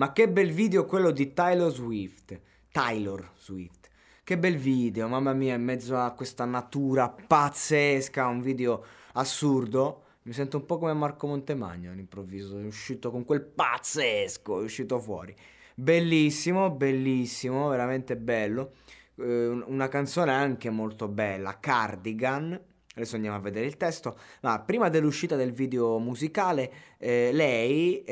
Ma che bel video quello di Taylor Swift, che bel video, mamma mia, in mezzo a questa natura pazzesca, un video assurdo. Mi sento un po' come Marco Montemagno all'improvviso, è uscito con quel pazzesco, è uscito fuori. Bellissimo, bellissimo, veramente bello, una canzone anche molto bella, Cardigan. Adesso andiamo a vedere il testo, ma prima dell'uscita del video musicale lei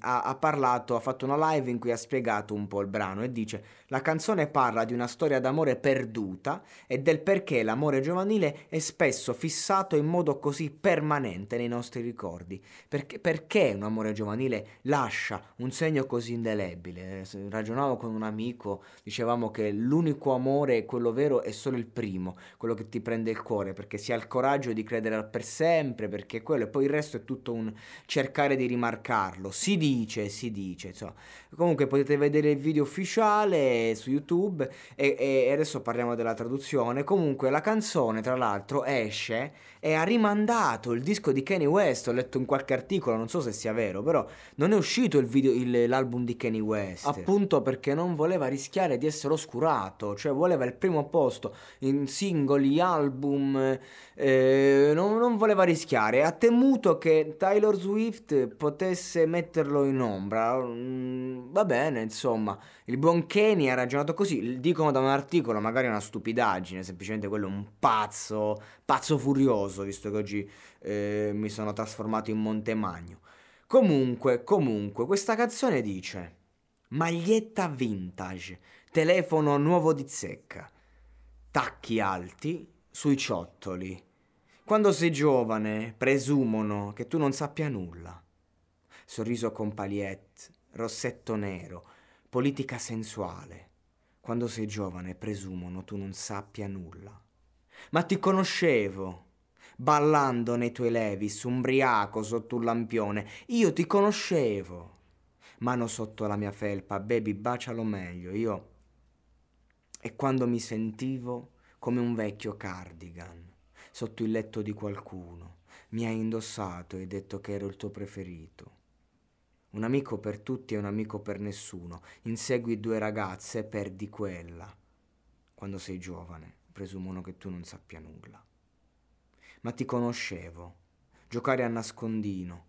ha fatto una live in cui ha spiegato un po' il brano e dice: la canzone parla di una storia d'amore perduta e del perché l'amore giovanile è spesso fissato in modo così permanente nei nostri ricordi, perché un amore giovanile lascia un segno così indelebile. Ragionavo con un amico, dicevamo che l'unico amore, quello vero, è solo il primo, quello che ti prende il cuore, perché si ha il coraggio di credere per sempre, perché quello, e poi il resto è tutto un cercare di rimarcarlo. Si dice insomma. Comunque potete vedere il video ufficiale su YouTube e adesso parliamo della traduzione. Comunque la canzone, tra l'altro, esce e ha rimandato il disco di Kanye West. Ho letto in qualche articolo, non so se sia vero, però non è uscito il video, l'album di Kanye West, appunto perché non voleva rischiare di essere oscurato, cioè voleva il primo posto in singoli, album, non voleva rischiare. Ha temuto che Taylor Swift potesse metterlo in ombra. Va bene, insomma, il buon Kanye ha ragionato così, dicono da un articolo, magari una stupidaggine, semplicemente quello è un pazzo furioso, visto che oggi mi sono trasformato in Montemagno. Comunque questa canzone dice: maglietta vintage, telefono nuovo di zecca, tacchi alti sui ciottoli. Quando sei giovane, presumono che tu non sappia nulla. Sorriso con paillette, rossetto nero, politica sensuale. Quando sei giovane, presumono tu non sappia nulla. Ma ti conoscevo, ballando nei tuoi levis, umbriaco sotto un lampione. Io ti conoscevo. Mano sotto la mia felpa, baby, bacialo meglio. Io... E quando mi sentivo come un vecchio cardigan sotto il letto di qualcuno, mi hai indossato e detto che ero il tuo preferito. Un amico per tutti e un amico per nessuno, insegui 2 ragazze e perdi quella. Quando sei giovane, presumono che tu non sappia nulla. Ma ti conoscevo, giocare a nascondino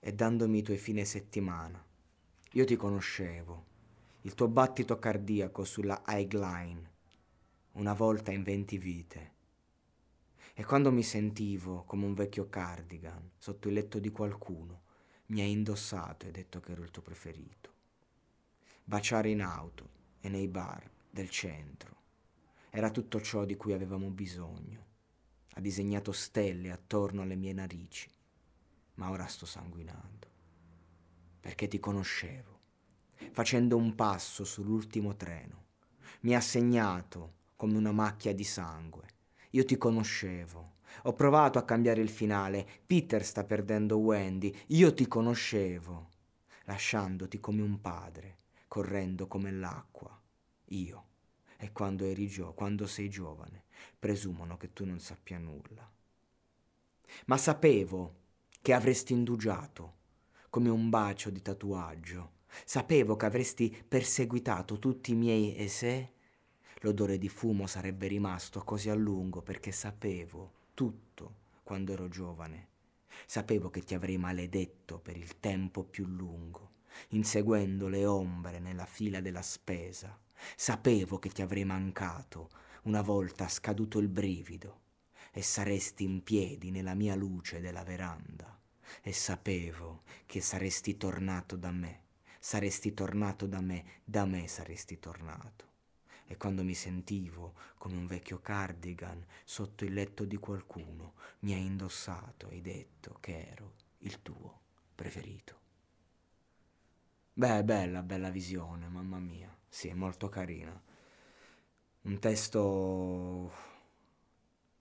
e dandomi i tuoi fine settimana. Io ti conoscevo, il tuo battito cardiaco sulla high line, una volta in 20 vite. E quando mi sentivo come un vecchio cardigan sotto il letto di qualcuno, mi hai indossato e detto che ero il tuo preferito. Baciare in auto e nei bar del centro era tutto ciò di cui avevamo bisogno. Ha disegnato stelle attorno alle mie narici, ma ora sto sanguinando. Perché ti conoscevo, facendo un passo sull'ultimo treno. Mi ha segnato come una macchia di sangue. Io ti conoscevo. Ho provato a cambiare il finale. Peter sta perdendo Wendy. Io ti conoscevo, lasciandoti come un padre, correndo come l'acqua. Io, e quando sei giovane, presumono che tu non sappia nulla. Ma sapevo che avresti indugiato, come un bacio di tatuaggio. Sapevo che avresti perseguitato tutti i miei e se. L'odore di fumo sarebbe rimasto così a lungo perché sapevo tutto quando ero giovane. Sapevo che ti avrei maledetto per il tempo più lungo, inseguendo le ombre nella fila della spesa. Sapevo che ti avrei mancato una volta scaduto il brivido e saresti in piedi nella mia luce della veranda. E sapevo che saresti tornato da me. Saresti tornato da me saresti tornato. E quando mi sentivo come un vecchio cardigan sotto il letto di qualcuno, mi hai indossato e detto che ero il tuo preferito. Beh, bella visione, mamma mia. Sì, molto carina. Un testo...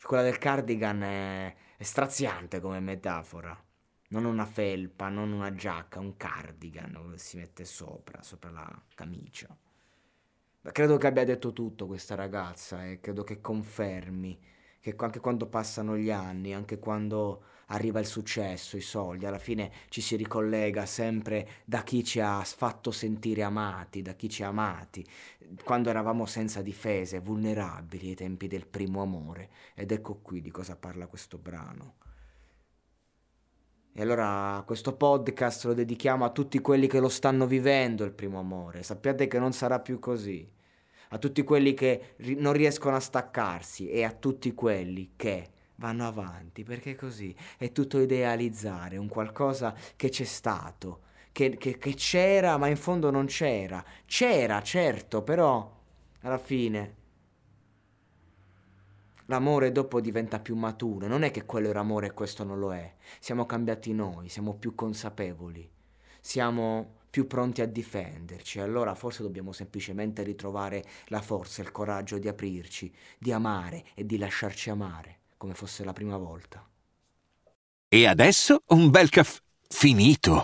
Quella del cardigan è straziante come metafora. Non una felpa, non una giacca, un cardigan che si mette sopra la camicia. Credo che abbia detto tutto questa ragazza e credo che confermi che anche quando passano gli anni, anche quando arriva il successo, i soldi, alla fine ci si ricollega sempre da chi ci ha fatto sentire amati, da chi ci ha amati, quando eravamo senza difese, vulnerabili ai tempi del primo amore. Ed ecco qui di cosa parla questo brano. E allora questo podcast lo dedichiamo a tutti quelli che lo stanno vivendo il primo amore. Sappiate che non sarà più così. A tutti quelli che non riescono a staccarsi e a tutti quelli che vanno avanti, perché così è tutto idealizzare un qualcosa che c'è stato, che c'era ma in fondo non c'era. C'era certo, però alla fine... L'amore dopo diventa più maturo, non è che quello era amore e questo non lo è. Siamo cambiati noi, siamo più consapevoli, siamo più pronti a difenderci. Allora forse dobbiamo semplicemente ritrovare la forza, il coraggio di aprirci, di amare e di lasciarci amare, come fosse la prima volta. E adesso un bel caffè finito.